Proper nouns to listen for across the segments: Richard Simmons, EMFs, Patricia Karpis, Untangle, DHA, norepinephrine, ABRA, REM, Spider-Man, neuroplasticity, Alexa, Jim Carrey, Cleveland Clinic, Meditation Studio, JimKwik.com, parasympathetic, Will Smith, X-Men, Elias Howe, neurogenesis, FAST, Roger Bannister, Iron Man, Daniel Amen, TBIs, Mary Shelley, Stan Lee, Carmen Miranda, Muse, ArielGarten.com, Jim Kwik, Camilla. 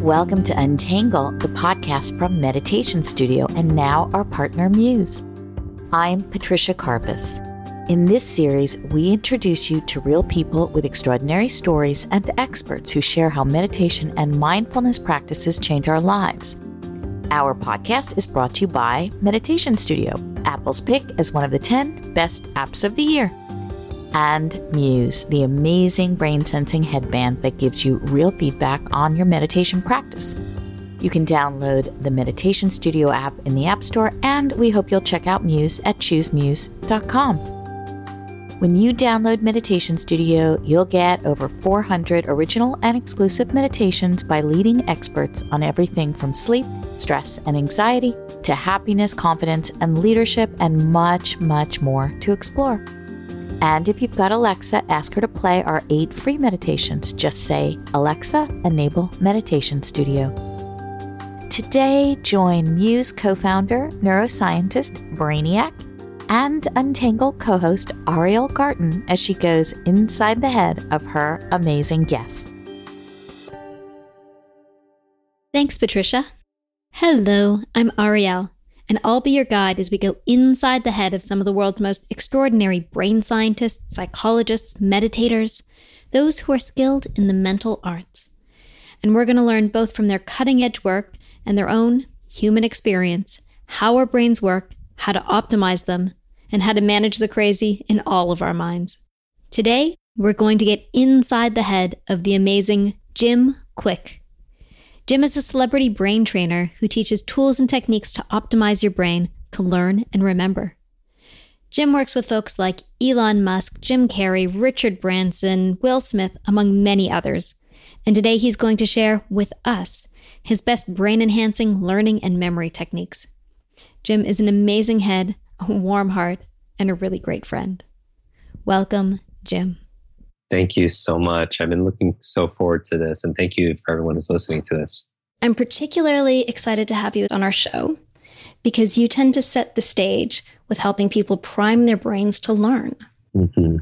Welcome to Untangle, the podcast from Meditation Studio and now our partner Muse. I'm Patricia Karpis. In this series, we introduce you to real people with extraordinary stories and to experts who share how meditation and mindfulness practices change our lives. Our podcast is brought to you by Meditation Studio, Apple's pick as one of the 10 best apps of the year, and Muse, the amazing brain-sensing headband that gives you real feedback on your meditation practice. You can download the Meditation Studio app in the App Store, and we hope you'll check out Muse at ChooseMuse.com. When you download Meditation Studio, you'll get over 400 original and exclusive meditations by leading experts on everything from sleep, stress, and anxiety to happiness, confidence, and leadership, and much, much more to explore. And if you've got Alexa, ask her to play our 8 free meditations. Just say, Alexa, enable Meditation Studio. Today, join Muse co-founder, neuroscientist, brainiac, and Untangle co-host Ariel Garten as she goes inside the head of her amazing guest. Thanks, Patricia. Hello, I'm Ariel. And I'll be your guide as we go inside the head of some of the world's most extraordinary brain scientists, psychologists, meditators, those who are skilled in the mental arts. And we're going to learn both from their cutting-edge work and their own human experience, how our brains work, how to optimize them, and how to manage the crazy in all of our minds. Today, we're going to get inside the head of the amazing Jim Kwik. Jim is a celebrity brain trainer who teaches tools and techniques to optimize your brain to learn and remember. Jim works with folks like Elon Musk, Jim Carrey, Richard Branson, Will Smith, among many others. And today he's going to share with us his best brain-enhancing learning and memory techniques. Jim is an amazing head, a warm heart, and a really great friend. Welcome, Jim. Thank you so much. I've been looking so forward to this, and thank you for everyone who's listening to this. I'm particularly excited to have you on our show because you tend to set the stage with helping people prime their brains to learn. Mm-hmm.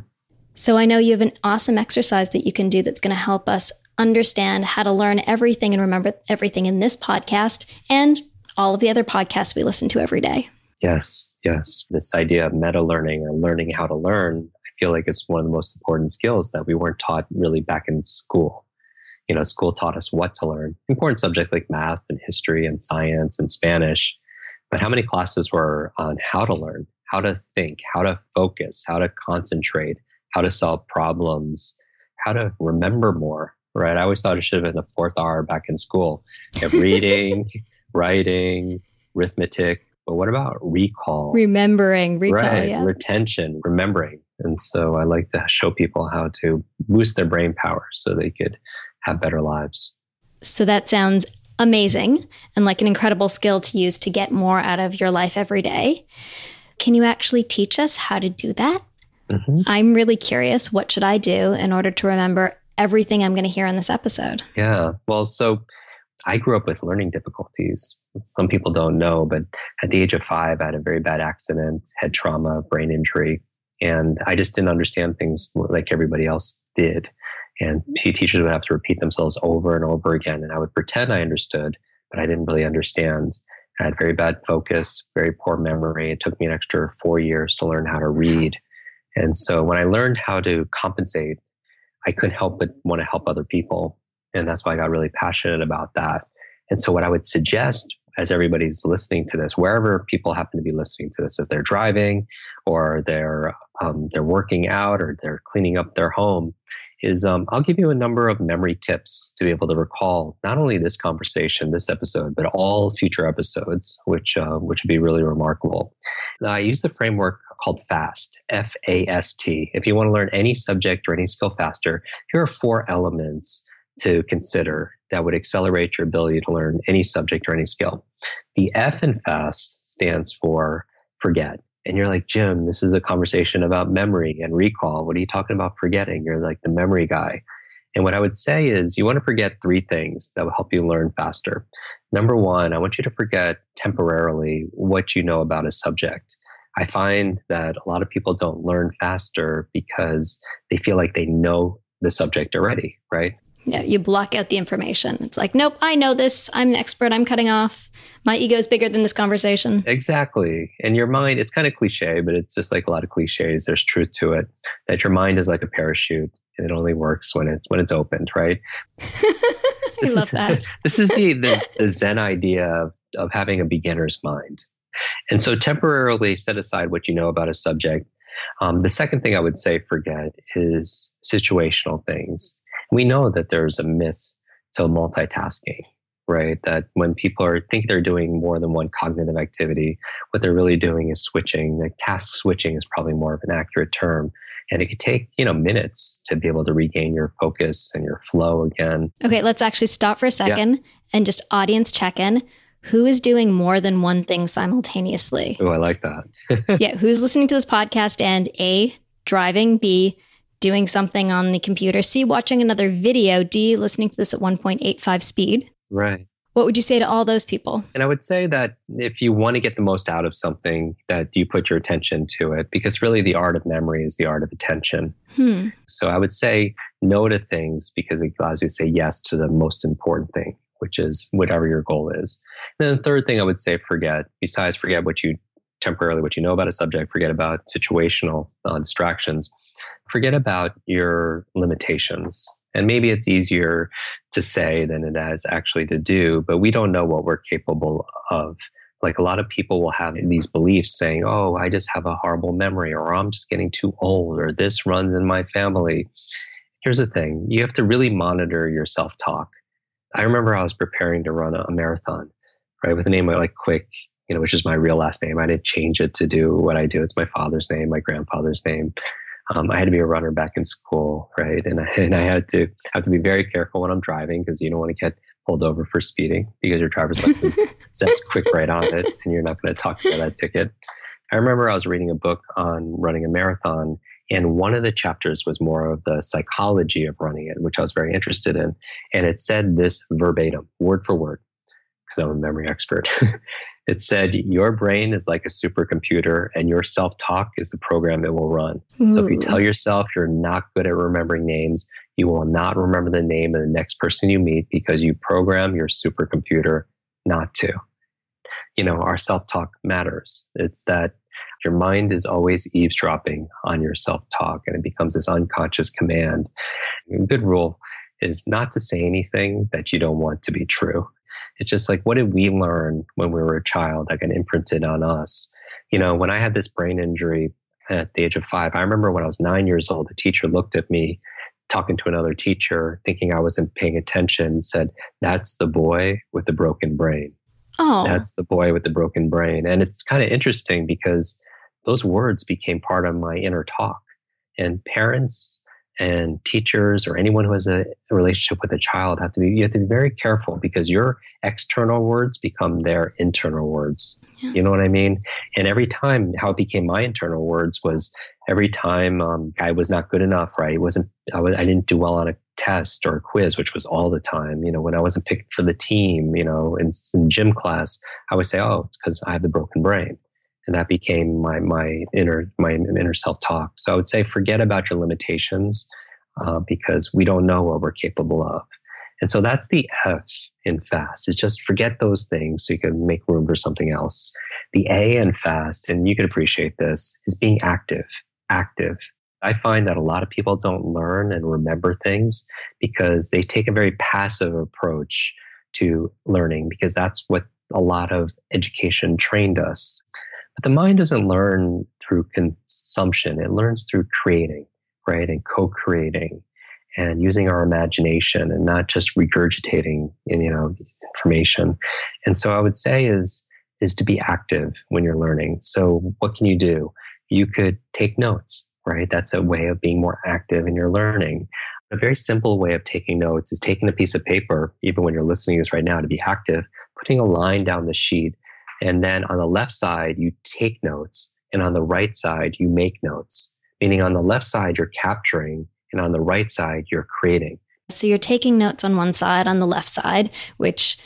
So I know you have an awesome exercise that you can do that's going to help us understand how to learn everything and remember everything in this podcast and all of the other podcasts we listen to every day. Yes. This idea of meta-learning or learning how to learn, feel like it's one of the most important skills that we weren't taught really back in school. You know, school taught us what to learn, important subjects like math and history and science and Spanish. But how many classes were on how to learn, how to think, how to focus, how to concentrate, how to solve problems, how to remember more, right? I always thought it should have been the 4th R back in school. Reading, writing, arithmetic. But what about recall? Remembering, retention, remembering. And so I like to show people how to boost their brain power so they could have better lives. So that sounds amazing and like an incredible skill to use to get more out of your life every day. Can you actually teach us how to do that? Mm-hmm. I'm really curious, what should I do in order to remember everything I'm going to hear in this episode? Yeah, well, so I grew up with learning difficulties. Some people don't know, but at the age of 5, I had a very bad accident, head trauma, brain injury. And I just didn't understand things like everybody else did. And teachers would have to repeat themselves over and over again. And I would pretend I understood, but I didn't really understand. I had very bad focus, very poor memory. It took me an extra 4 years to learn how to read. And so when I learned how to compensate, I couldn't help but want to help other people. And that's why I got really passionate about that. And so what I would suggest, as everybody's listening to this, wherever people happen to be listening to this, if they're driving or they're working out or they're cleaning up their home, is I'll give you a number of memory tips to be able to recall not only this conversation, this episode, but all future episodes, which would be really remarkable. I use the framework called FAST, F-A-S-T. If you want to learn any subject or any skill faster, here are 4 elements to consider that would accelerate your ability to learn any subject or any skill. The F in FAST stands for forget. And you're like, Jim, this is a conversation about memory and recall. What are you talking about forgetting? You're like the memory guy. And what I would say is you want to forget 3 things that will help you learn faster. Number 1, I want you to forget temporarily what you know about a subject. I find that a lot of people don't learn faster because they feel like they know the subject already, right? Yeah, you block out the information. It's like, nope, I know this. I'm an expert. I'm cutting off. My ego is bigger than this conversation. Exactly. And your mind, it's kind of cliche, but it's just like a lot of cliches. There's truth to it, that your mind is like a parachute and it only works when it's opened, right? I love that. This is the Zen idea of having a beginner's mind. And so temporarily set aside what you know about a subject. The second thing I would say forget is situational things. We know that there's a myth to multitasking, right? That when people think they're doing more than one cognitive activity, what they're really doing is switching. Like task switching is probably more of an accurate term. And it could take, minutes to be able to regain your focus and your flow again. Okay, let's actually stop for a second and just audience check in. Who is doing more than one thing simultaneously? Oh, I like that. Yeah, who's listening to this podcast and A, driving, B, doing something on the computer, C, watching another video, D, listening to this at 1.85 speed. Right. What would you say to all those people? And I would say that if you want to get the most out of something, that you put your attention to it, because really the art of memory is the art of attention. So I would say no to things because it allows you to say yes to the most important thing, which is whatever your goal is. And then the third thing I would say, forget what you know about a subject, forget about situational distractions. Forget about your limitations. And maybe it's easier to say than it is actually to do, but we don't know what we're capable of. Like a lot of people will have these beliefs saying, oh, I just have a horrible memory, or I'm just getting too old, or this runs in my family. Here's the thing. You have to really monitor your self-talk. I remember I was preparing to run a marathon, right, with a name like Kwik, which is my real last name. I didn't change it to do what I do. It's my father's name, my grandfather's name. I had to be a runner back in school, right? And I have to be very careful when I'm driving, because you don't want to get pulled over for speeding because your driver's license says Kwik right on it, and you're not going to talk about that ticket. I remember I was reading a book on running a marathon, and one of the chapters was more of the psychology of running it, which I was very interested in. And it said this verbatim, word for word, because I'm a memory expert. It said, your brain is like a supercomputer and your self-talk is the program it will run. So if you tell yourself you're not good at remembering names, you will not remember the name of the next person you meet because you program your supercomputer not to. Our self-talk matters. It's that your mind is always eavesdropping on your self-talk, and it becomes this unconscious command. A good rule is not to say anything that you don't want to be true. It's just like, what did we learn when we were a child that got imprinted on us? When I had this brain injury at the age of 5, I remember when I was 9 years old, a teacher looked at me talking to another teacher, thinking I wasn't paying attention, and said, that's the boy with the broken brain. Oh, that's the boy with the broken brain. And it's kind of interesting because those words became part of my inner talk. And parents and teachers or anyone who has a relationship with a child you have to be very careful, because your external words become their internal words. Yeah. You know what I mean? And every time, how it became my internal words was every time I was not good enough, right? I didn't do well on a test or a quiz, which was all the time. When I wasn't picked for the team, in gym class, I would say, oh, it's because I have the broken brain. And that became my inner self-talk. So I would say, forget about your limitations because we don't know what we're capable of. And so that's the F in FAST. It's just forget those things so you can make room for something else. The A in FAST, and you can appreciate this, is being active. I find that a lot of people don't learn and remember things because they take a very passive approach to learning, because that's what a lot of education trained us. But the mind doesn't learn through consumption. It learns through creating, right? And co-creating and using our imagination and not just regurgitating, information. And so I would say is to be active when you're learning. So what can you do? You could take notes, right? That's a way of being more active in your learning. A very simple way of taking notes is taking a piece of paper, even when you're listening to this right now, to be active, putting a line down the sheet. And then on the left side, you take notes. And on the right side, you make notes. Meaning on the left side, you're capturing. And on the right side, you're creating. So you're taking notes on one side, on the left side, which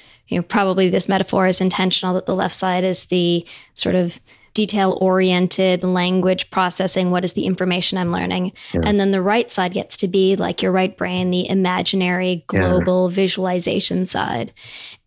probably this metaphor is intentional, that the left side is the sort of detail-oriented language processing. What is the information I'm learning? Yeah. And then the right side gets to be like your right brain, the imaginary, global visualization side.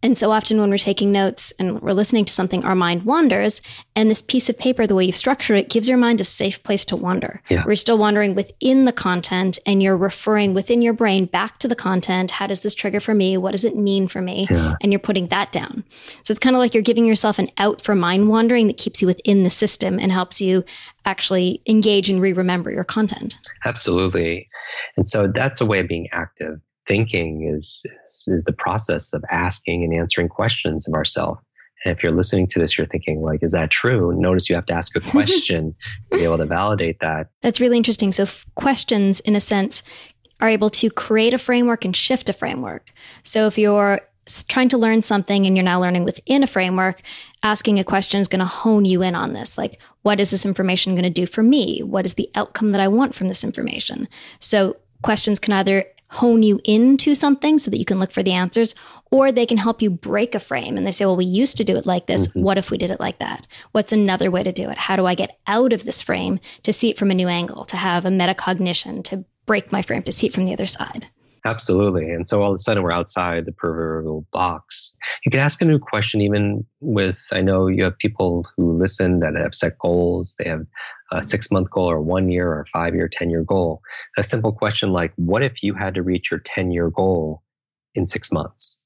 And so often when we're taking notes and we're listening to something, our mind wanders. And this piece of paper, the way you've structured it, gives your mind a safe place to wander. Yeah. We're still wandering within the content and you're referring within your brain back to the content. How does this trigger for me? What does it mean for me? Yeah. And you're putting that down. So it's kind of like you're giving yourself an out for mind wandering that keeps you within the system and helps you actually engage and re-remember your content. Absolutely. And so that's a way of being active. Thinking is the process of asking and answering questions of ourselves. And if you're listening to this, you're thinking like, is that true? Notice you have to ask a question to be able to validate that. That's really interesting. So questions, in a sense, are able to create a framework and shift a framework. So if you're trying to learn something and you're now learning within a framework, asking a question is going to hone you in on this. Like, what is this information going to do for me? What is the outcome that I want from this information? So questions can either hone you into something so that you can look for the answers, or they can help you break a frame. And they say, well, we used to do it like this. Mm-hmm. What if we did it like that? What's another way to do it? How do I get out of this frame to see it from a new angle, to have a metacognition, to break my frame, to see it from the other side? Absolutely. And so all of a sudden we're outside the proverbial box. You can ask a new question, even with, I know you have people who listen that have set goals. They have a 6-month goal or 1 year or 5 year, 10-year goal. A simple question like, what if you had to reach your 10-year goal in 6 months,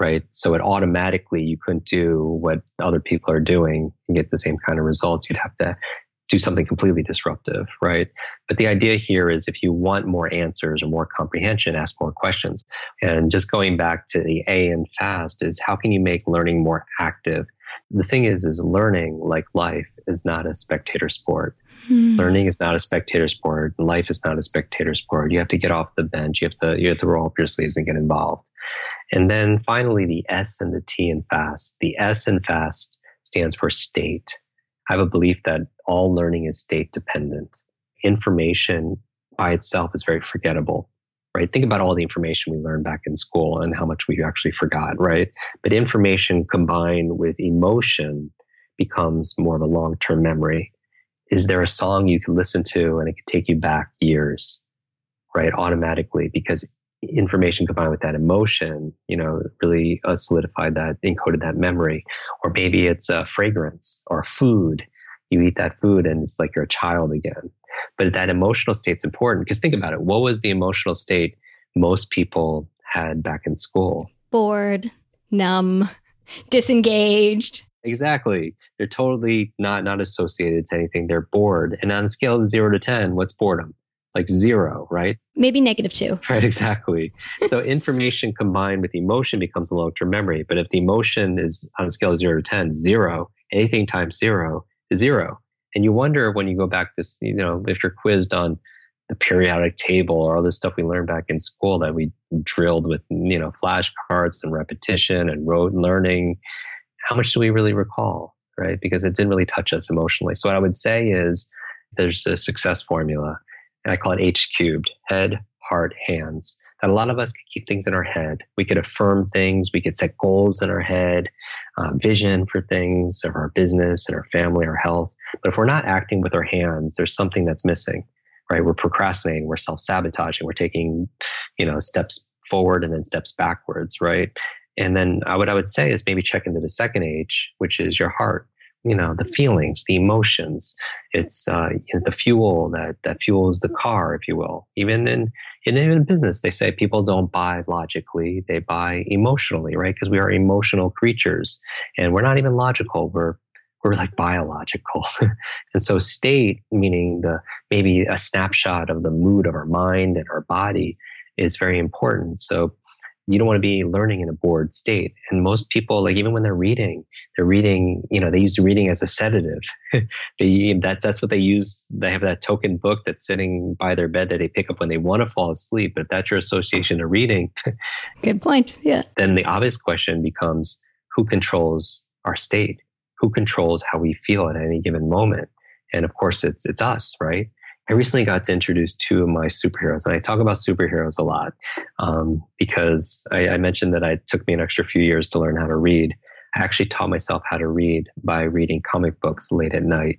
right? So it automatically, you couldn't do what other people are doing and get the same kind of results. You'd have to do something completely disruptive, right? But the idea here is if you want more answers or more comprehension, ask more questions. And just going back to the A in FAST is, how can you make learning more active? The thing is learning, like life, is not a spectator sport. Learning is not a spectator sport. Life is not a spectator sport. You have to get off the bench. You have to roll up your sleeves and get involved. And then finally, the S and the T in FAST. The S in FAST stands for state. I have a belief that all learning is state dependent. Information by itself is very forgettable, right? Think about all the information we learned back in school and how much we actually forgot, right? But information combined with emotion becomes more of a long-term memory. Is there a song you can listen to and it could take you back years, right? Automatically, because information combined with that emotion, really solidified that, encoded that memory. Or maybe it's a fragrance or food. You eat that food and it's like you're a child again. But that emotional state's important, because think about it. What was the emotional state most people had back in school? Bored, numb, disengaged. Exactly. They're totally not associated to anything. They're bored. And on a scale of 0 to 10, what's boredom? Like 0, right? Maybe -2. Right, exactly. So information combined with emotion becomes a long-term memory. But if the emotion is on a scale of 0 to 10, 0, anything times 0 is 0. And you wonder when you go back to, if you're quizzed on the periodic table or all this stuff we learned back in school that we drilled with, flashcards and repetition and rote learning, how much do we really recall, right? Because it didn't really touch us emotionally. So what I would say is there's a success formula. And I call it H-cubed, head, heart, hands. That a lot of us could keep things in our head. We could affirm things. We could set goals in our head, vision for things of our business and our family, our health. But if we're not acting with our hands, there's something that's missing, right? We're procrastinating. We're self-sabotaging. We're taking, steps forward and then steps backwards, right? And then what I would say is maybe check into the second H, which is your heart. The feelings, the emotions, it's the fuel that fuels the car, if you will. Even in business, they say people don't buy logically, they buy emotionally, right? Because we are emotional creatures and we're not even logical. We're like biological. And so state, meaning maybe a snapshot of the mood of our mind and our body, is very important. So you don't want to be learning in a bored state. And most people, like even when they're reading, they use reading as a sedative. That's what they use. They have that token book that's sitting by their bed that they pick up when they want to fall asleep. But if that's your association to reading. Good point. Yeah. Then the obvious question becomes, who controls our state? Who controls how we feel at any given moment? And of course, it's us, right? I recently got to introduce two of my superheroes, and I talk about superheroes a lot because I mentioned that it took me an extra few years to learn how to read. I actually taught myself how to read by reading comic books late at night.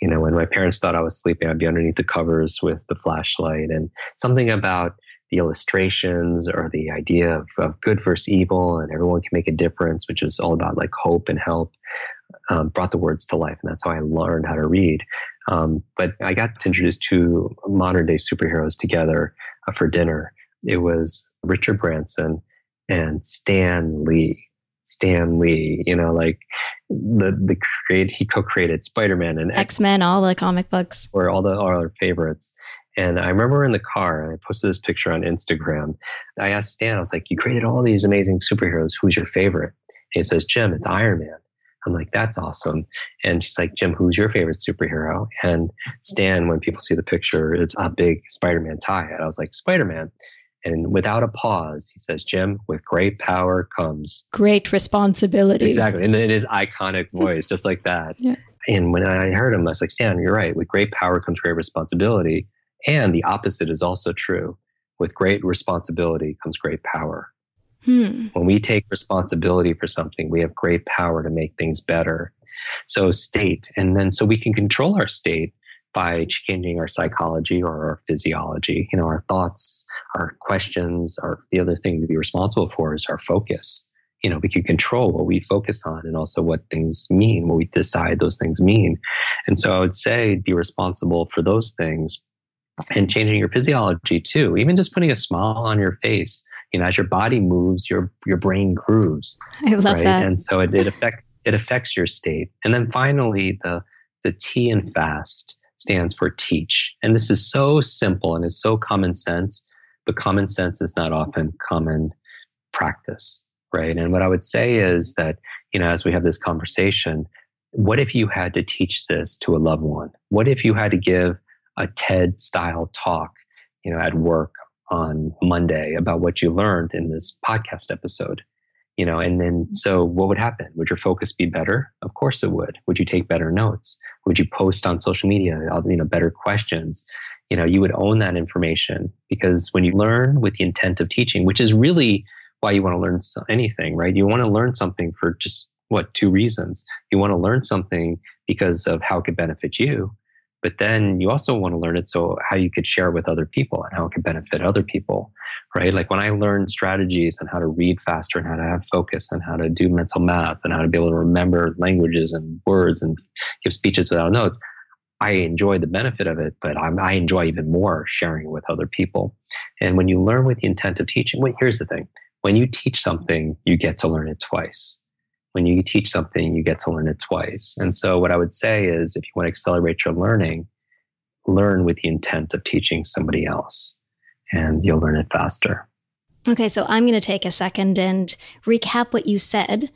You know, when my parents thought I was sleeping, I'd be underneath the covers with the flashlight, and something about the illustrations or the idea of good versus evil and everyone can make a difference, which is all about like hope and help, brought the words to life. And that's how I learned how to read. But I got to introduce two modern day superheroes together for dinner. It was Richard Branson and Stan Lee. Stan Lee, you know, like he co-created Spider-Man and X-Men, all the comic books, or all our favorites. And I remember in the car, and I posted this picture on Instagram. I asked Stan, I was like, "You created all these amazing superheroes. Who's your favorite?" And he says, "Jim, it's Iron Man." I'm like, "That's awesome." And she's like, "Jim, who's your favorite superhero?" And Stan, when people see the picture, it's a big Spider-Man tie. And I was like, "Spider-Man." And without a pause, he says, "Jim, with great power comes great responsibility." Exactly. And in his iconic voice, just like that. Yeah. And when I heard him, I was like, "Stan, you're right. With great power comes great responsibility. And the opposite is also true. With great responsibility comes great power." When we take responsibility for something, we have great power to make things better. So state, and then so we can control our state by changing our psychology or our physiology, you know, our thoughts, our questions, our, the other thing to be responsible for is our focus. You know, we can control what we focus on and also what things mean, what we decide those things mean. And so I would say be responsible for those things and changing your physiology too, even just putting a smile on your face. You know, as your body moves, your brain grooves. I love that. And so it affects your state. And then finally, the T in FAST stands for teach. And this is so simple and is so common sense, but common sense is not often common practice, right? And what I would say is that, you know, as we have this conversation, what if you had to teach this to a loved one? What if you had to give a TED style talk, you know, at work on Monday about what you learned in this podcast episode, you know, and then so what would happen? Would your focus be better? Of course it would. Would you take better notes? Would you post on social media, you know, better questions? You know, you would own that information, because when you learn with the intent of teaching, which is really why you want to learn anything, right? You want to learn something for just what, two reasons. You want to learn something because of how it could benefit you. But then you also want to learn it so how you could share with other people and how it could benefit other people, right? Like when I learned strategies on how to read faster and how to have focus and how to do mental math and how to be able to remember languages and words and give speeches without notes, I enjoy the benefit of it, but I enjoy even more sharing with other people. And when you learn with the intent of teaching, well, here's the thing. When you teach something, you get to learn it twice. When you teach something, you get to learn it twice. And so what I would say is if you want to accelerate your learning, learn with the intent of teaching somebody else, and you'll learn it faster. Okay, so I'm going to take a second and recap what you said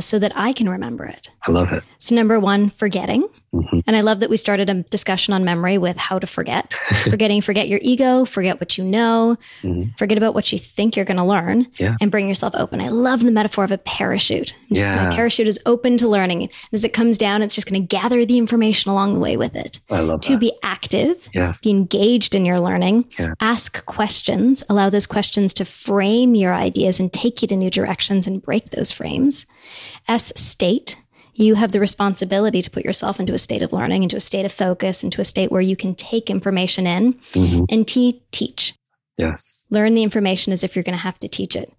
so that I can remember it. I love it. So number one, forgetting. Mm-hmm. And I love that we started a discussion on memory with how to forget. Forget your ego, forget what you know, forget about what you think you're going to learn, and bring yourself open. I love the metaphor of a parachute. My parachute is open to learning. And as it comes down, it's just going to gather the information along the way with it. I love that. To be active, be engaged in your learning, ask questions, allow those questions to frame your ideas and take you to new directions and break those frames. S, state. You have the responsibility to put yourself into a state of learning, into a state of focus, into a state where you can take information in. And T, teach. Yes. Learn the information as if you're going to have to teach it.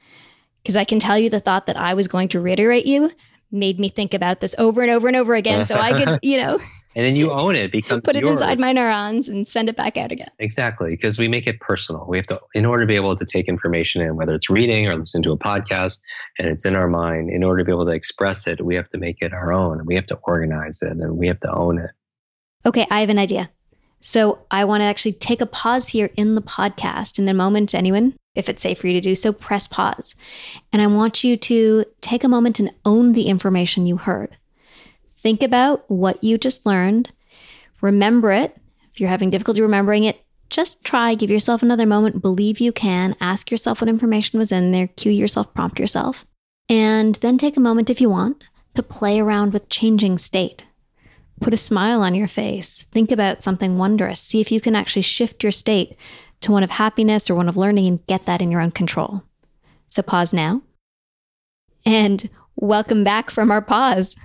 Because I can tell you the thought that I was going to reiterate you made me think about this over and over and over again. So I could, you know. And then you own it. Becomes put it yours. Inside my neurons and send it back out again. Exactly. Because we make it personal. We have to, in order to be able to take information in, whether it's reading or listening to a podcast and it's in our mind, in order to be able to express it, we have to make it our own. And we have to organize it and we have to own it. Okay. I have an idea. So I want to actually take a pause here in the podcast. In a moment, anyone, if it's safe for you to do so, press pause. And I want you to take a moment and own the information you heard. Think about what you just learned. Remember it. If you're having difficulty remembering it, just try. Give yourself another moment. Believe you can. Ask yourself what information was in there. Cue yourself, prompt yourself. And then take a moment, if you want, to play around with changing state. Put a smile on your face. Think about something wondrous. See if you can actually shift your state to one of happiness or one of learning and get that in your own control. So pause now. And Welcome back from our pause.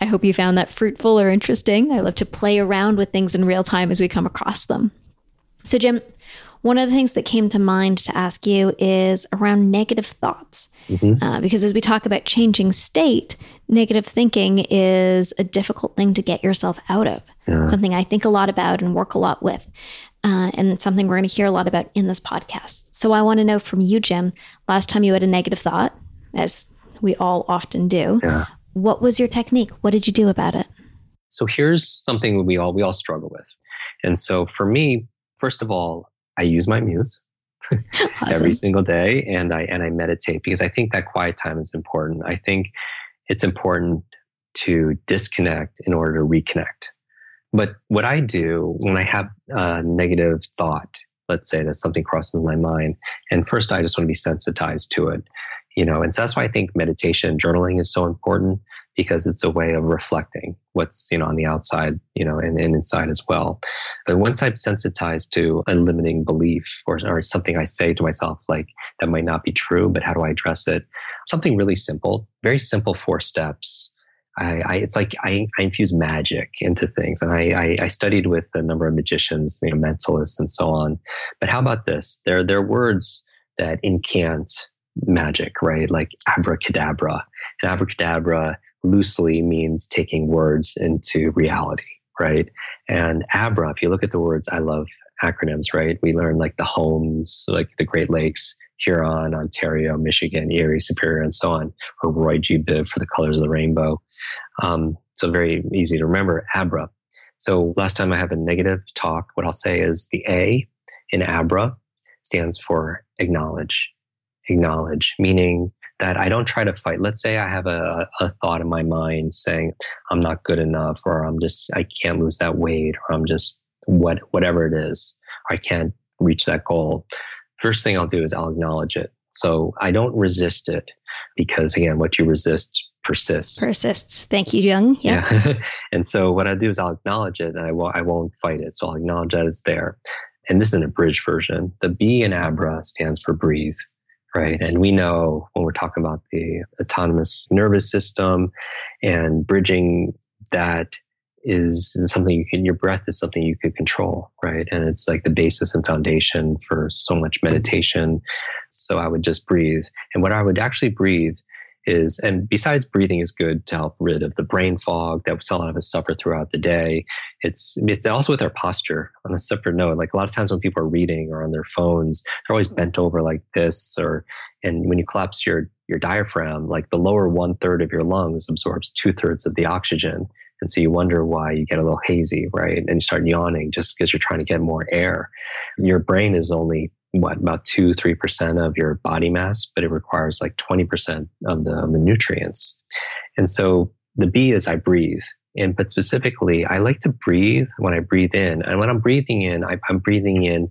I hope you found that fruitful or interesting. I love to play around with things in real time as we come across them. So Jim, one of the things that came to mind to ask you is around negative thoughts. Mm-hmm. Because as we talk about changing state, negative thinking is a difficult thing to get yourself out of. Yeah. Something I think a lot about and work a lot with. And it's something we're going to hear a lot about in this podcast. So I want to know from you, Jim, last time you had a negative thought, as we all often do, yeah. What was your technique? What did you do about it? So here's something we all struggle with. And so for me, first of all, I use my muse every single day, and I meditate, because I think that quiet time is important. I think it's important to disconnect in order to reconnect. But what I do when I have a negative thought, let's say that something crosses my mind, and first I just want to be sensitized to it, and so that's why I think meditation and journaling is so important, because it's a way of reflecting what's, on the outside, and inside as well. But once I'm sensitized to a limiting belief or something I say to myself, like that might not be true, but how do I address it? Something really simple, very simple 4 steps. It's like I infuse magic into things. And I studied with a number of magicians, mentalists and so on. But how about this? There are words that incant magic, right? Like abracadabra. And abracadabra loosely means taking words into reality, right? And ABRA, if you look at the words, I love acronyms, right? We learn like the homes, like the Great Lakes, Huron, Ontario, Michigan, Erie, Superior, and so on, or Roy G. Biv for the Colors of the Rainbow. So very easy to remember, ABRA. So last time I have a negative talk, what I'll say is the A in ABRA stands for acknowledge. Acknowledge, meaning that I don't try to fight. Let's say I have a thought in my mind saying I'm not good enough, or I can't lose that weight, or I'm just whatever it is, I can't reach that goal. First thing I'll do is I'll acknowledge it. So I don't resist it, because again, what you resist persists. Persists. Thank you, Jung. Yeah. And so what I do is I'll acknowledge it, and I won't fight it. So I'll acknowledge that it's there. And this is an abridged version. The B in ABRA stands for breathe. Right. And we know when we're talking about the autonomous nervous system and bridging, that is something your breath is something you could control. Right. And it's like the basis and foundation for so much meditation. So I would just breathe. And what I would actually breathe is, and besides breathing is good to help rid of the brain fog that a lot of us suffer throughout the day, it's also with our posture. On a separate note, like a lot of times when people are reading or on their phones, they're always bent over like this, and when you collapse your diaphragm, like the lower 1/3 of your lungs absorbs 2/3 of the oxygen. And so you wonder why you get a little hazy, right? And you start yawning just because you're trying to get more air. Your brain is only about 2-3% of your body mass, but it requires like 20% of the nutrients. And so the B is I breathe. And but specifically, I like to breathe when I breathe in. And when I'm breathing in, I'm breathing in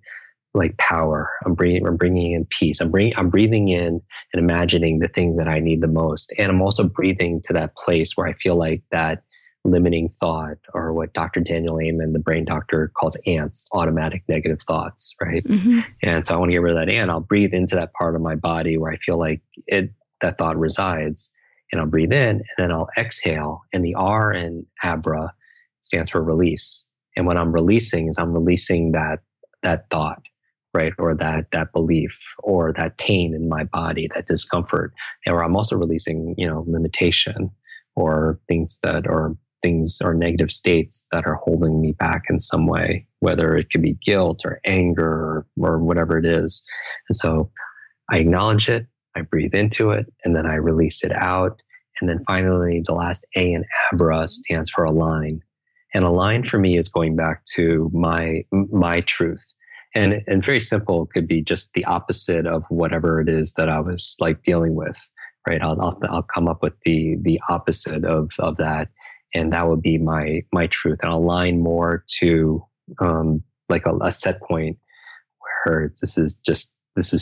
like power. I'm bringing in peace. I'm breathing in and imagining the thing that I need the most. And I'm also breathing to that place where I feel like that limiting thought, or what Dr. Daniel Amen, the brain doctor, calls ants, automatic negative thoughts, right? Mm-hmm. And so I want to get rid of that ant. I'll breathe into that part of my body where I feel like that thought resides, and I'll breathe in, and then I'll exhale. And the R in ABRA stands for release. And what I'm releasing is I'm releasing that thought, right? Or that belief, or that pain in my body, that discomfort. And where I'm also releasing, limitation, or things or negative states that are holding me back in some way, whether it could be guilt or anger or whatever it is. And so I acknowledge it, I breathe into it, and then I release it out. And then finally, the last A in ABRA stands for align. And align for me is going back to my truth. And very simple, could be just the opposite of whatever it is that I was like dealing with, right? I'll come up with the opposite of that. And that would be my truth. And I'll align more to like a set point where this is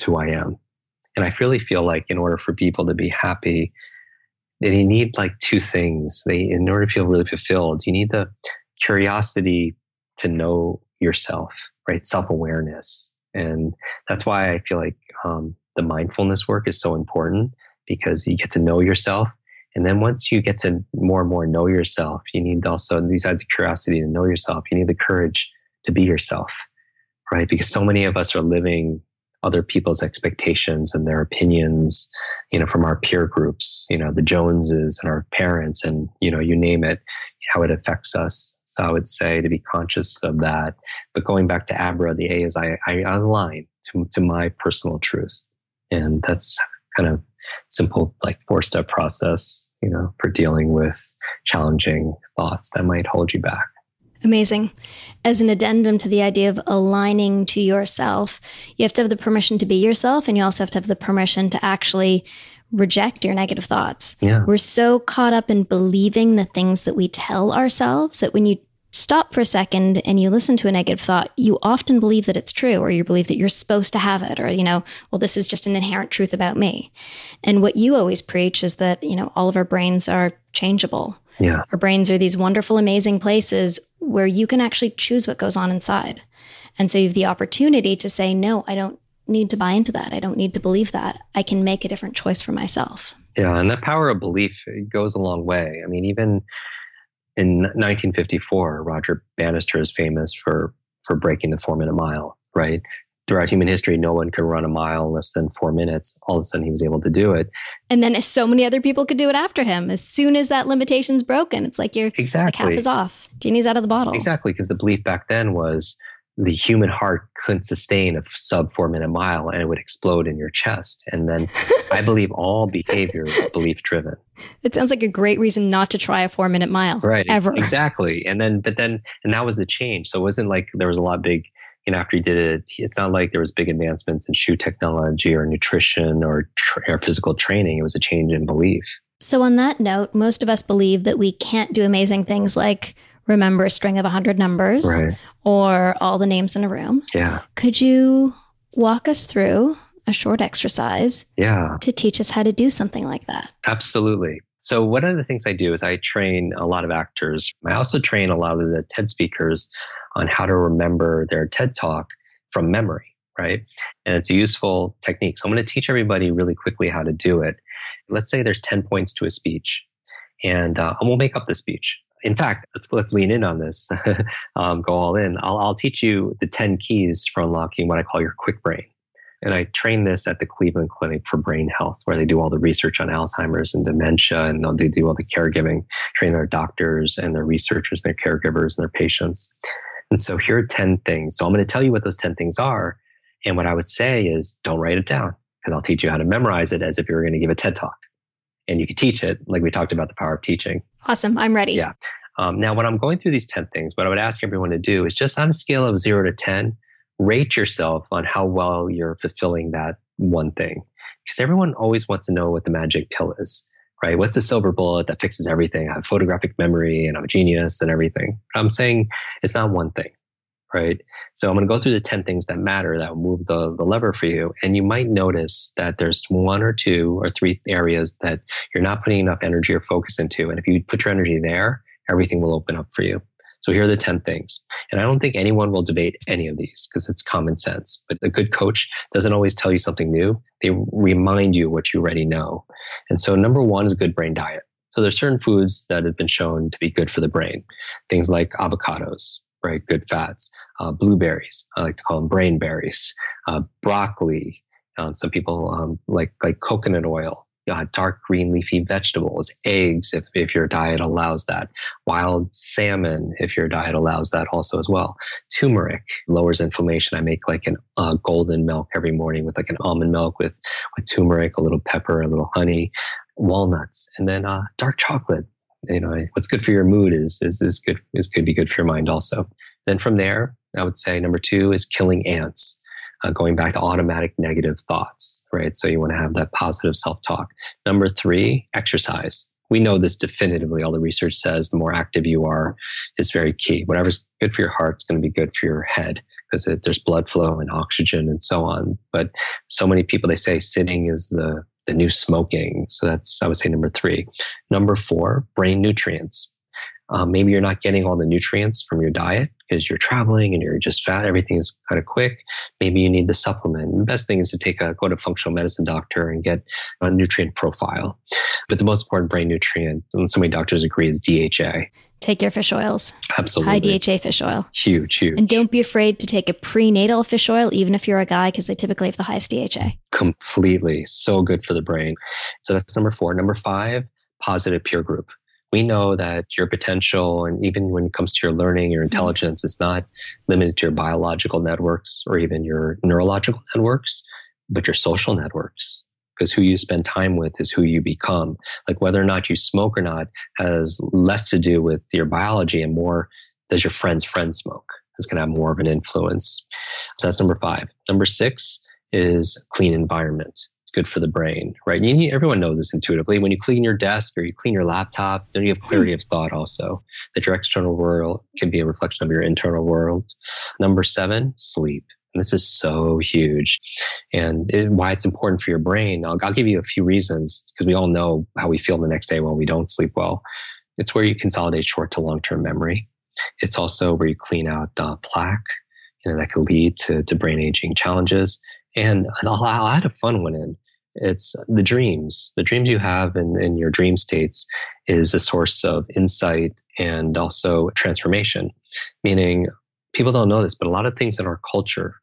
who I am. And I really feel like in order for people to be happy, they need like 2 things. In order to feel really fulfilled, you need the curiosity to know yourself, right? Self-awareness. And that's why I feel like the mindfulness work is so important, because you get to know yourself. And then once you get to more and more know yourself, you need also, besides curiosity, to know yourself, you need the courage to be yourself, right? Because so many of us are living other people's expectations and their opinions, you know, from our peer groups, you know, the Joneses and our parents and, you know, you name it, how it affects us. So I would say to be conscious of that. But going back to ABRA, the A is I align to my personal truth. And that's kind of simple, like 4-step process, you know, for dealing with challenging thoughts that might hold you back. Amazing. As an addendum to the idea of aligning to yourself, you have to have the permission to be yourself, and you also have to have the permission to actually reject your negative thoughts. Yeah. We're so caught up in believing the things that we tell ourselves that when you stop for a second and you listen to a negative thought, you often believe that it's true, or you believe that you're supposed to have it, or, you know, well, this is just an inherent truth about me. And what you always preach is that, you know, all of our brains are changeable. Yeah. Our brains are these wonderful, amazing places where you can actually choose what goes on inside. And so you have the opportunity to say, no, I don't need to buy into that. I don't need to believe that. I can make a different choice for myself. Yeah. And that power of belief, it goes a long way. I mean, even in 1954, Roger Bannister is famous for breaking the 4-minute mile, right? Throughout human history, no one could run a mile in less than 4 minutes. All of a sudden, he was able to do it. And then so many other people could do it after him. As soon as that limitation's broken, it's like the cap is off. Genie's out of the bottle. Exactly, because the belief back then was the human heart couldn't sustain a sub-4-minute mile and it would explode in your chest. And then I believe all behavior is belief-driven. It sounds like a great reason not to try a 4-minute mile. Right, ever. Exactly. And that was the change. So it wasn't like there was a lot of big... And after he did it, it's not like there was big advancements in shoe technology or nutrition or physical training. It was a change in belief. So on that note, most of us believe that we can't do amazing things like remember a string of 100 numbers, right, or all the names in a room. Yeah. Could you walk us through a short exercise to teach us how to do something like that? Absolutely. So one of the things I do is I train a lot of actors. I also train a lot of the TED speakers on how to remember their TED Talk from memory, right? And it's a useful technique. So I'm going to teach everybody really quickly how to do it. Let's say there's 10 points to a speech, and we'll make up the speech. In fact, let's lean in on this, go all in. I'll teach you the 10 keys for unlocking what I call your quick brain. And I train this at the Cleveland Clinic for Brain Health, where they do all the research on Alzheimer's and dementia, and they do all the caregiving, train their doctors and their researchers, their caregivers and their patients. And so here are 10 things. So I'm going to tell you what those 10 things are. And what I would say is don't write it down, because I'll teach you how to memorize it as if you were going to give a TED Talk. And you could teach it, like we talked about the power of teaching. Awesome. I'm ready. Yeah. Now, when I'm going through these 10 things, what I would ask everyone to do is just on a scale of 0 to 10, rate yourself on how well you're fulfilling that one thing. Because everyone always wants to know what the magic pill is, right? What's the silver bullet that fixes everything? I have photographic memory and I'm a genius and everything. I'm saying it's not one thing, right? So I'm going to go through the 10 things that matter that will move the lever for you. And you might notice that there's 1 or 2 or 3 areas that you're not putting enough energy or focus into. And if you put your energy there, everything will open up for you. So here are the 10 things. And I don't think anyone will debate any of these because it's common sense. But a good coach doesn't always tell you something new. They remind you what you already know. And so number 1 is a good brain diet. So there's certain foods that have been shown to be good for the brain. Things like avocados, right? Good fats. Blueberries. I like to call them brain berries. Broccoli. Some people like coconut oil. Dark green leafy vegetables, eggs, if your diet allows that, wild salmon, if your diet allows that also as well. Turmeric lowers inflammation. I make like a golden milk every morning with like an almond milk with turmeric, a little pepper, a little honey, walnuts, and then dark chocolate. You know, what's good for your mood could be good for your mind also. Then from there, I would say number 2 is killing ants. Going back to automatic negative thoughts, right? So you want to have that positive self-talk. Number 3, exercise. We know this definitively. All the research says the more active you are is very key. Whatever's good for your heart is going to be good for your head because there's blood flow and oxygen and so on. But so many people, they say sitting is the new smoking. So that's, I would say, number 3. Number 4, brain nutrients. Maybe you're not getting all the nutrients from your diet because you're traveling and you're just fat. Everything is kind of quick. Maybe you need to supplement. The best thing is to go to a functional medicine doctor and get a nutrient profile. But the most important brain nutrient, and so many doctors agree, is DHA. Take your fish oils. Absolutely. High DHA fish oil. Huge, huge. And don't be afraid to take a prenatal fish oil, even if you're a guy, because they typically have the highest DHA. Completely. So good for the brain. So that's number 4. Number 5, positive peer group. We know that your potential, and even when it comes to your learning, your intelligence, is not limited to your biological networks or even your neurological networks, but your social networks. Because who you spend time with is who you become. Like whether or not you smoke or not has less to do with your biology and more does your friend's friend smoke. It's going to have more of an influence. So that's number 5. Number 6 is clean environment. Good for the brain, right? Everyone knows this intuitively. When you clean your desk or you clean your laptop, then you have clarity of thought also, that your external world can be a reflection of your internal world. Number 7, sleep. And this is so huge. And why it's important for your brain, I'll give you a few reasons, because we all know how we feel the next day when we don't sleep well. It's where you consolidate short to long-term memory. It's also where you clean out plaque, that could lead to brain aging challenges. And I'll add a fun one in. It's the dreams. The dreams you have in your dream states is a source of insight and also transformation. Meaning, people don't know this, but a lot of things in our culture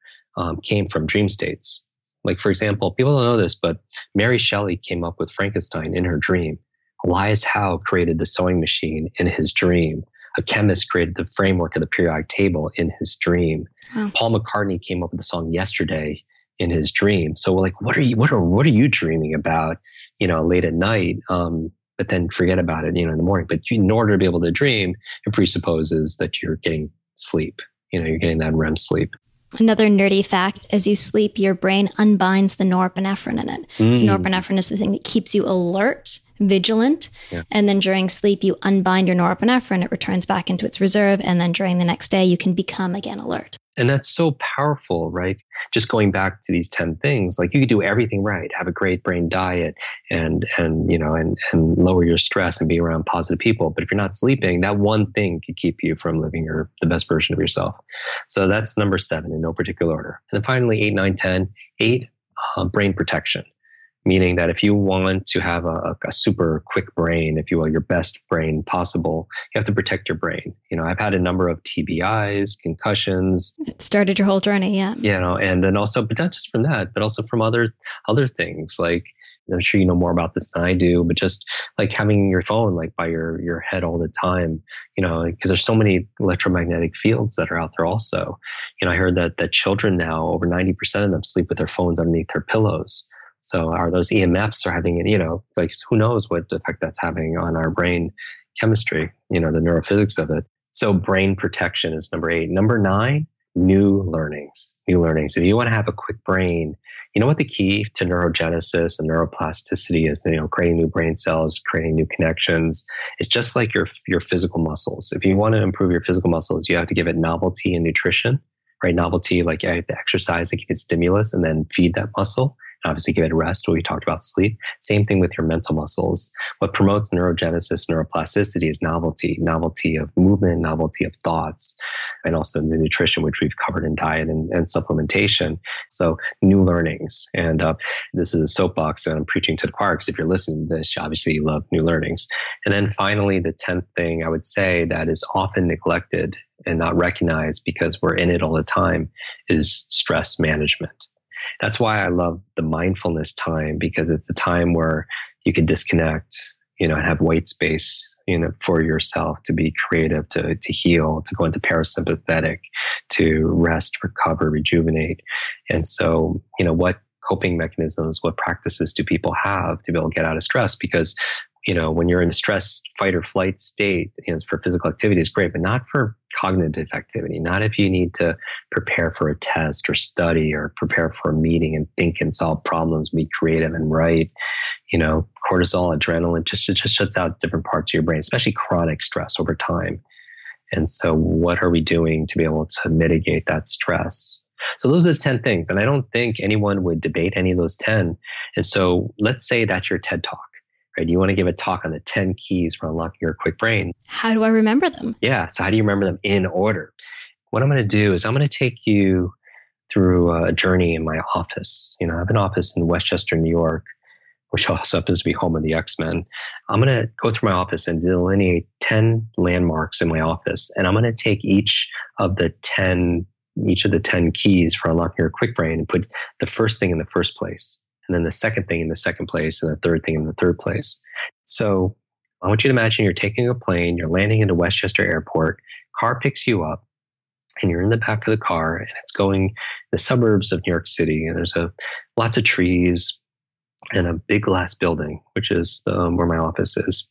came from dream states. Like, for example, people don't know this, but Mary Shelley came up with Frankenstein in her dream. Elias Howe created the sewing machine in his dream. A chemist created the framework of the periodic table in his dream. Wow. Paul McCartney came up with the song Yesterday in his dream. So we're like, what are you dreaming about, late at night? But then forget about it, in the morning. But in order to be able to dream, it presupposes that you're getting sleep. You're getting that REM sleep. Another nerdy fact, as you sleep, your brain unbinds the norepinephrine in it. So norepinephrine is the thing that keeps you alert, vigilant. Yeah. And then during sleep, you unbind your norepinephrine. It returns back into its reserve. And then during the next day, you can become again alert. And that's so powerful, right? Just going back to these 10 things, like you could do everything right, have a great brain diet and lower your stress and be around positive people. But if you're not sleeping, that one thing could keep you from living the best version of yourself. So that's number 7 in no particular order. And then finally, 8, 9, 10. 8, brain protection. Meaning that if you want to have a super quick brain, if you will, your best brain possible, you have to protect your brain. I've had a number of TBIs, concussions. It started your whole journey, yeah. And then also, but not just from that, but also from other things. Like, I'm sure you know more about this than I do, but just like having your phone like by your head all the time, because there's so many electromagnetic fields that are out there also. I heard that children now, over 90% of them sleep with their phones underneath their pillows. So are those EMFs are having it, like who knows what effect that's having on our brain chemistry, the neurophysics of it. So brain protection is number 8. Number 9, new learnings. New learnings. If you want to have a quick brain, you know what the key to neurogenesis and neuroplasticity is, creating new brain cells, creating new connections. It's just like your physical muscles. If you want to improve your physical muscles, you have to give it novelty and nutrition, right? Novelty, like I have to exercise to give it stimulus and then feed that muscle. Obviously, give it rest. We talked about sleep. Same thing with your mental muscles. What promotes neurogenesis, neuroplasticity is novelty of movement, novelty of thoughts, and also the nutrition, which we've covered in diet and supplementation. So new learnings. And this is a soapbox and I'm preaching to the choir, because if you're listening to this, obviously you love new learnings. And then finally, the 10th thing I would say that is often neglected and not recognized because we're in it all the time is stress management. That's why I love the mindfulness time, because it's a time where you can disconnect, and have white space, for yourself to be creative, to heal, to go into parasympathetic, to rest, recover, rejuvenate. And so, what coping mechanisms, what practices do people have to be able to get out of stress? Because, when you're in a stress fight or flight state, for physical activity is great, but not for cognitive activity, not if you need to prepare for a test or study or prepare for a meeting and think and solve problems, be creative and write. Cortisol, adrenaline, it just shuts out different parts of your brain, especially chronic stress over time. And so what are we doing to be able to mitigate that stress? So those are the 10 things. And I don't think anyone would debate any of those 10. And so let's say that's your TED Talk. right? You want to give a talk on the 10 keys for unlocking your Kwik brain. How do I remember them? Yeah. So how do you remember them in order? What I'm going to do is I'm going to take you through a journey in my office. You know, I have an office in Westchester, New York, which also happens to be home of the X-Men. I'm going to go through my office and delineate 10 landmarks in my office. And I'm going to take each of the 10 keys for unlocking your Kwik brain and put the first thing in the first place, and then the second thing in the second place, and the third thing in the third place. So I want you to imagine you're taking a plane, you're landing into Westchester Airport, car picks you up, and you're in the back of the car, and it's going the suburbs of New York City, and there's lots of trees and a big glass building, which is where my office is.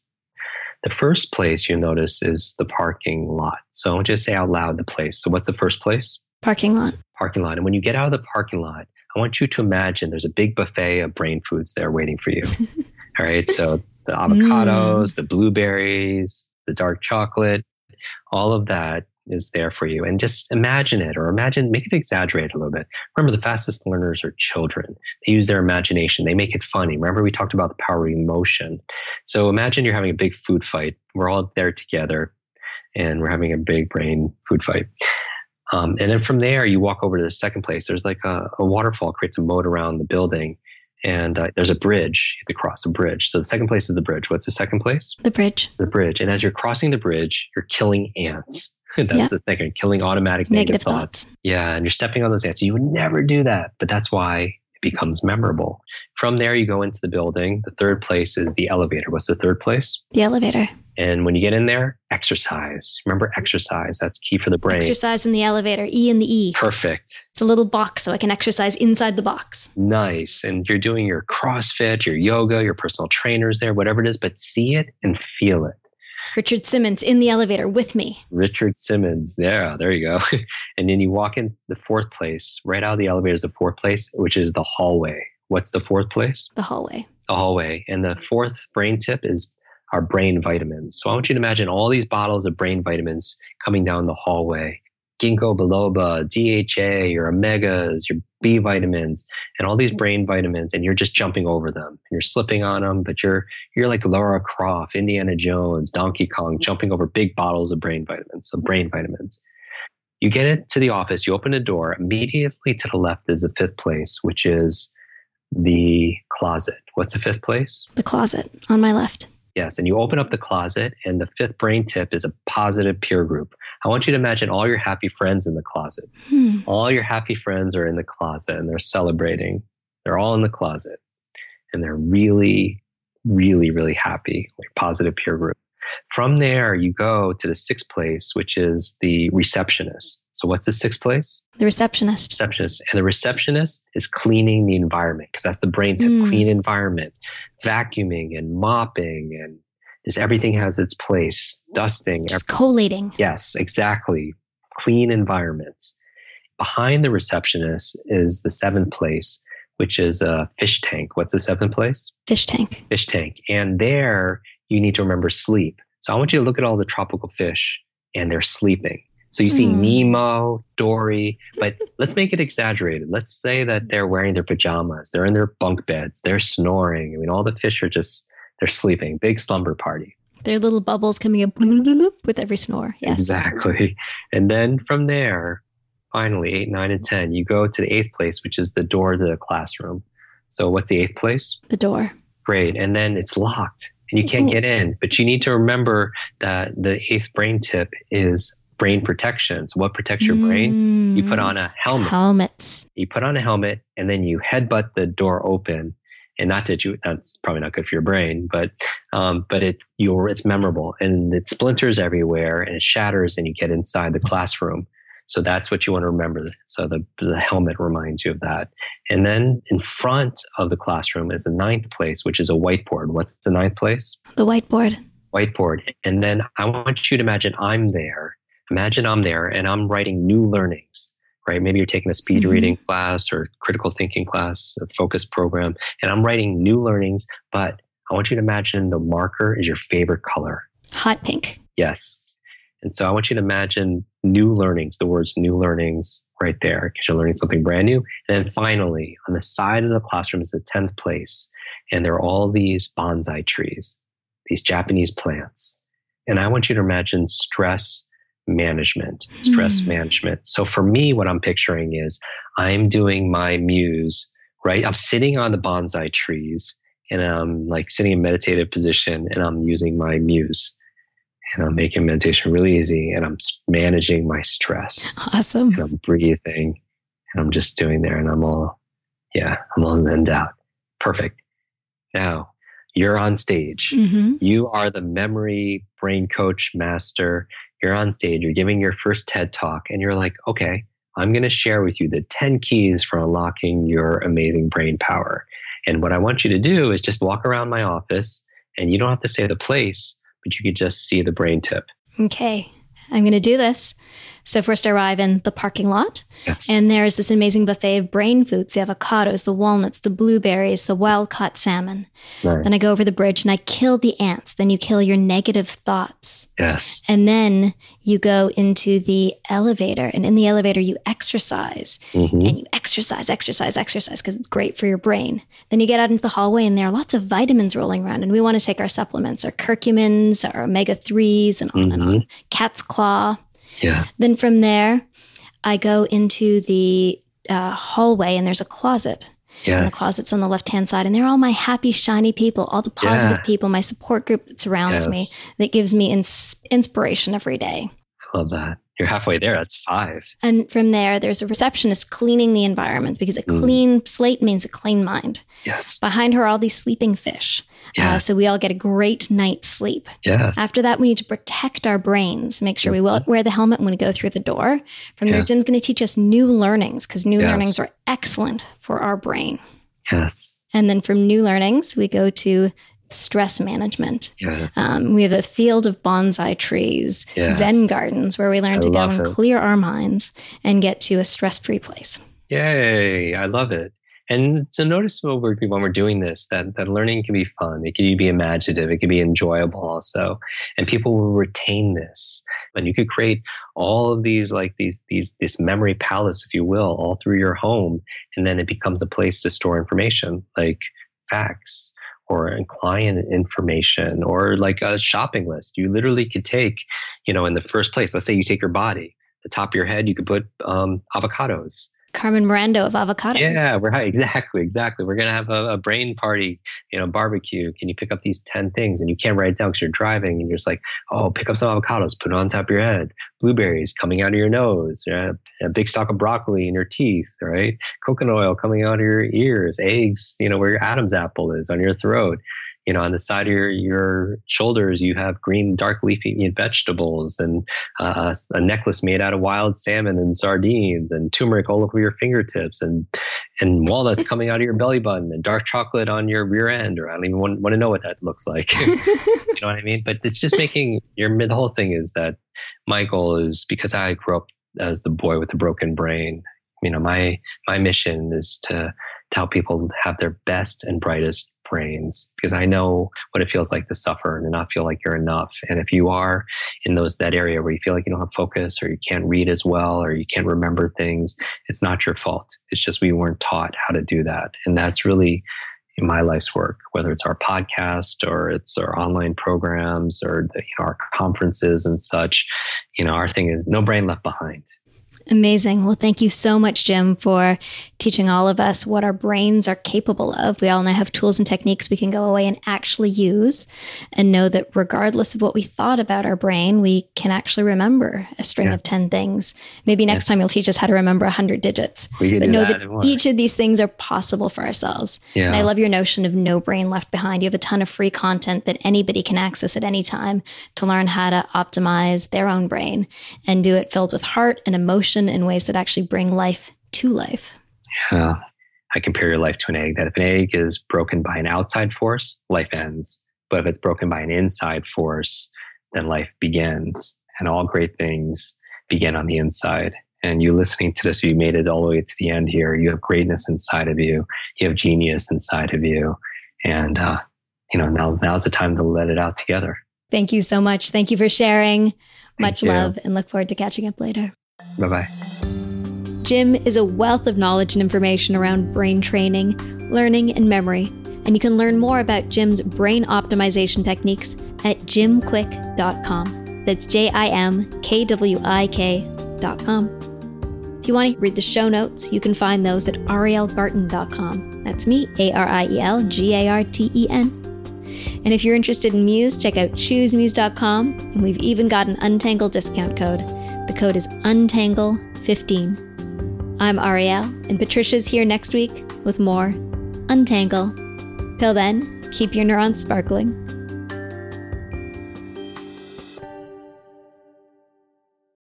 The first place you'll notice is the parking lot. So I want you to say out loud the place. So what's the first place? Parking lot. Parking lot. And when you get out of the parking lot, I want you to imagine there's a big buffet of brain foods there waiting for you. All right. So the avocados, the blueberries, the dark chocolate, all of that is there for you. And just imagine it, or make it exaggerate a little bit. Remember, the fastest learners are children. They use their imagination. They make it funny. Remember, we talked about the power of emotion. So imagine you're having a big food fight. We're all there together and we're having a big brain food fight. And then from there, you walk over to the second place. There's like a waterfall creates a moat around the building, and there's a bridge. You have to cross a bridge. So the second place is the bridge. What's the second place? The bridge. The bridge. And as you're crossing the bridge, you're killing ants. That's the thing. You're killing automatic negative thoughts. Yeah. And you're stepping on those ants. You would never do that. But that's why it becomes memorable. From there, you go into the building. The third place is the elevator. What's the third place? The elevator. And when you get in there, exercise. Remember, exercise. That's key for the brain. Exercise in the elevator. E in the E. Perfect. It's a little box, so I can exercise inside the box. Nice. And you're doing your CrossFit, your yoga, your personal trainers there, whatever it is, but see it and feel it. Richard Simmons in the elevator with me. Richard Simmons. Yeah, there you go. And then you walk in the fourth place. Right out of the elevator is the fourth place, which is the hallway. What's the fourth place? The hallway. The hallway. And the fourth brain tip is our brain vitamins. So I want you to imagine all these bottles of brain vitamins coming down the hallway. Ginkgo biloba, DHA, your omegas, your B vitamins, and all these brain vitamins, and you're just jumping over them. And you're slipping on them, but you're like Lara Croft, Indiana Jones, Donkey Kong, jumping over big bottles of brain vitamins. So brain vitamins. You get it to the office, you open the door, immediately to the left is the fifth place, which is the closet. What's the fifth place? The closet on my left. Yes. And you open up the closet, and the fifth brain tip is a positive peer group. I want you to imagine all your happy friends in the closet. All your happy friends are in the closet and they're celebrating. They're all in the closet and they're really, really, really happy. Like positive peer group. From there, you go to the sixth place, which is the receptionist. So what's the sixth place? The receptionist. Receptionist. And the receptionist is cleaning the environment, because that's the brain tip, clean environment, vacuuming and mopping, and just everything has its place, dusting. Just collating. Yes, exactly. Clean environments. Behind the receptionist is the seventh place, which is a fish tank. What's the seventh place? Fish tank. Fish tank. And there, you need to remember sleep. So I want you to look at all the tropical fish and they're sleeping. So you see Nemo, Dory, but let's make it exaggerated. Let's say that they're wearing their pajamas, they're in their bunk beds, they're snoring. I mean, all the fish are just, they're sleeping. Big slumber party. Their little bubbles coming up with every snore. Yes. Exactly. And then from there, finally, 8, 9, and 10, you go to the eighth place, which is the door to the classroom. So what's the eighth place? The door. Great. And then it's locked. And you can't get in, but you need to remember that the eighth brain tip is brain protection. So what protects your brain? You put on a helmet. Helmets. You put on a helmet and then you headbutt the door open, and that's probably not good for your brain, but it's memorable, and it splinters everywhere and it shatters and you get inside the classroom. So that's what you want to remember. So the helmet reminds you of that. And then in front of the classroom is the ninth place, which is a whiteboard. What's the ninth place? The whiteboard. Whiteboard. And then I want you to imagine I'm there. Imagine I'm there and I'm writing new learnings, right? Maybe you're taking a speed reading class or critical thinking class, a focus program, and I'm writing new learnings, but I want you to imagine the marker is your favorite color. Hot pink. Yes. And so I want you to imagine new learnings, the words new learnings right there, because you're learning something brand new. And then finally, on the side of the classroom is the 10th place, And there are all these bonsai trees, these Japanese plants. And I want you to imagine stress management, stress management. So for me, what I'm picturing is I'm doing my muse, right? I'm sitting on the bonsai trees and I'm like sitting in meditative position and I'm using my muse and I'm making meditation really easy and I'm managing my stress. Awesome. And I'm breathing and I'm just doing there and I'm all zenned out. Perfect. Now, you're on stage. Mm-hmm. You are the memory brain coach master. You're on stage. You're giving your first TED Talk and you're like, okay, I'm going to share with you the 10 keys for unlocking your amazing brain power. And what I want you to do is just walk around my office and you don't have to say the place, but you could just see the brain tip. Okay, I'm going to do this. So first I arrive in the parking lot, yes, and there's this amazing buffet of brain foods, the avocados, the walnuts, the blueberries, the wild-caught salmon. Nice. Then I go over the bridge and I kill the ants. Then you kill your negative thoughts. Yes. And then you go into the elevator, and in the elevator you exercise, mm-hmm, and you exercise, because it's great for your brain. Then you get out into the hallway and there are lots of vitamins rolling around, and we want to take our supplements, our curcumins, our omega-3s, and on mm-hmm and on. Cat's claw. Yes. Then from there, I go into the hallway and there's a closet. Yes. And the closet's on the left-hand side. And they're all my happy, shiny people, all the positive people, my support group that surrounds me, that gives me inspiration every day. I love that. You're halfway there. That's 5. And from there, there's a receptionist cleaning the environment, because a clean slate means a clean mind. Yes. Behind her are all these sleeping fish. Yes. So we all get a great night's sleep. Yes. After that, we need to protect our brains. Make sure we wear the helmet when we go through the door. From there, Jim's going to teach us new learnings, because new learnings are excellent for our brain. Yes. And then from new learnings, we go to stress management. Yes. We have a field of bonsai trees, Zen gardens, where we learn to go and clear our minds and get to a stress-free place. Yay. I love it. And so notice when we're doing this, that learning can be fun. It can be imaginative. It can be enjoyable also. And people will retain this. And you could create all of these, like this memory palace, if you will, all through your home. And then it becomes a place to store information, like facts, or client information, or like a shopping list. You literally could take, in the first place, let's say you take your body, the top of your head, you could put avocados. Carmen Miranda of avocados. Yeah, right. Exactly. We're going to have a brain party, barbecue. Can you pick up these 10 things? And you can't write it down because you're driving and you're just like, oh, pick up some avocados, put it on top of your head, blueberries coming out of your nose, a big stalk of broccoli in your teeth, right? Coconut oil coming out of your ears, eggs, where your Adam's apple is on your throat. On the side of your shoulders, you have green, dark leafy vegetables, and a necklace made out of wild salmon and sardines, and turmeric all over your fingertips, and walnuts coming out of your belly button, and dark chocolate on your rear end. Or I don't even want to know what that looks like. You know what I mean? But it's just making the whole thing is that my goal is, because I grew up as the boy with the broken brain, my mission is to help people have their best and brightest brains, because I know what it feels like to suffer and to not feel like you're enough. And if you are in that area where you feel like you don't have focus, or you can't read as well, or you can't remember things, it's not your fault. It's just we weren't taught how to do that. And that's really my life's work, whether it's our podcast or it's our online programs or our conferences and such. Our thing is no brain left behind. Amazing. Well, thank you so much, Jim, for teaching all of us what our brains are capable of. We all now have tools and techniques we can go away and actually use, and know that regardless of what we thought about our brain, we can actually remember a string of 10 things. Maybe next time you'll teach us how to remember 100 digits. But know that each of these things are possible for ourselves. Yeah. And I love your notion of no brain left behind. You have a ton of free content that anybody can access at any time to learn how to optimize their own brain and do it filled with heart and emotion, in ways that actually bring life to life. Yeah. I compare your life to an egg, that if an egg is broken by an outside force, life ends. But if it's broken by an inside force, then life begins. And all great things begin on the inside. And you listening to this, you made it all the way to the end here. You have greatness inside of you. You have genius inside of you. And, now's the time to let it out together. Thank you so much. Thank you for sharing. Much love, and look forward to catching up later. Bye-bye. Jim is a wealth of knowledge and information around brain training, learning, and memory, And you can learn more about Jim's brain optimization techniques at JimKwik.com. That's JimKwik.com. If you want to read the show notes, you can find those at ArielGarten.com. That's me, ArielGarten. And if you're interested in Muse, check out ChooseMuse.com. And we've even got an Untangle discount code. The code is Untangle15. I'm Ariel, and Patricia's here next week with more Untangle. Till then, keep your neurons sparkling.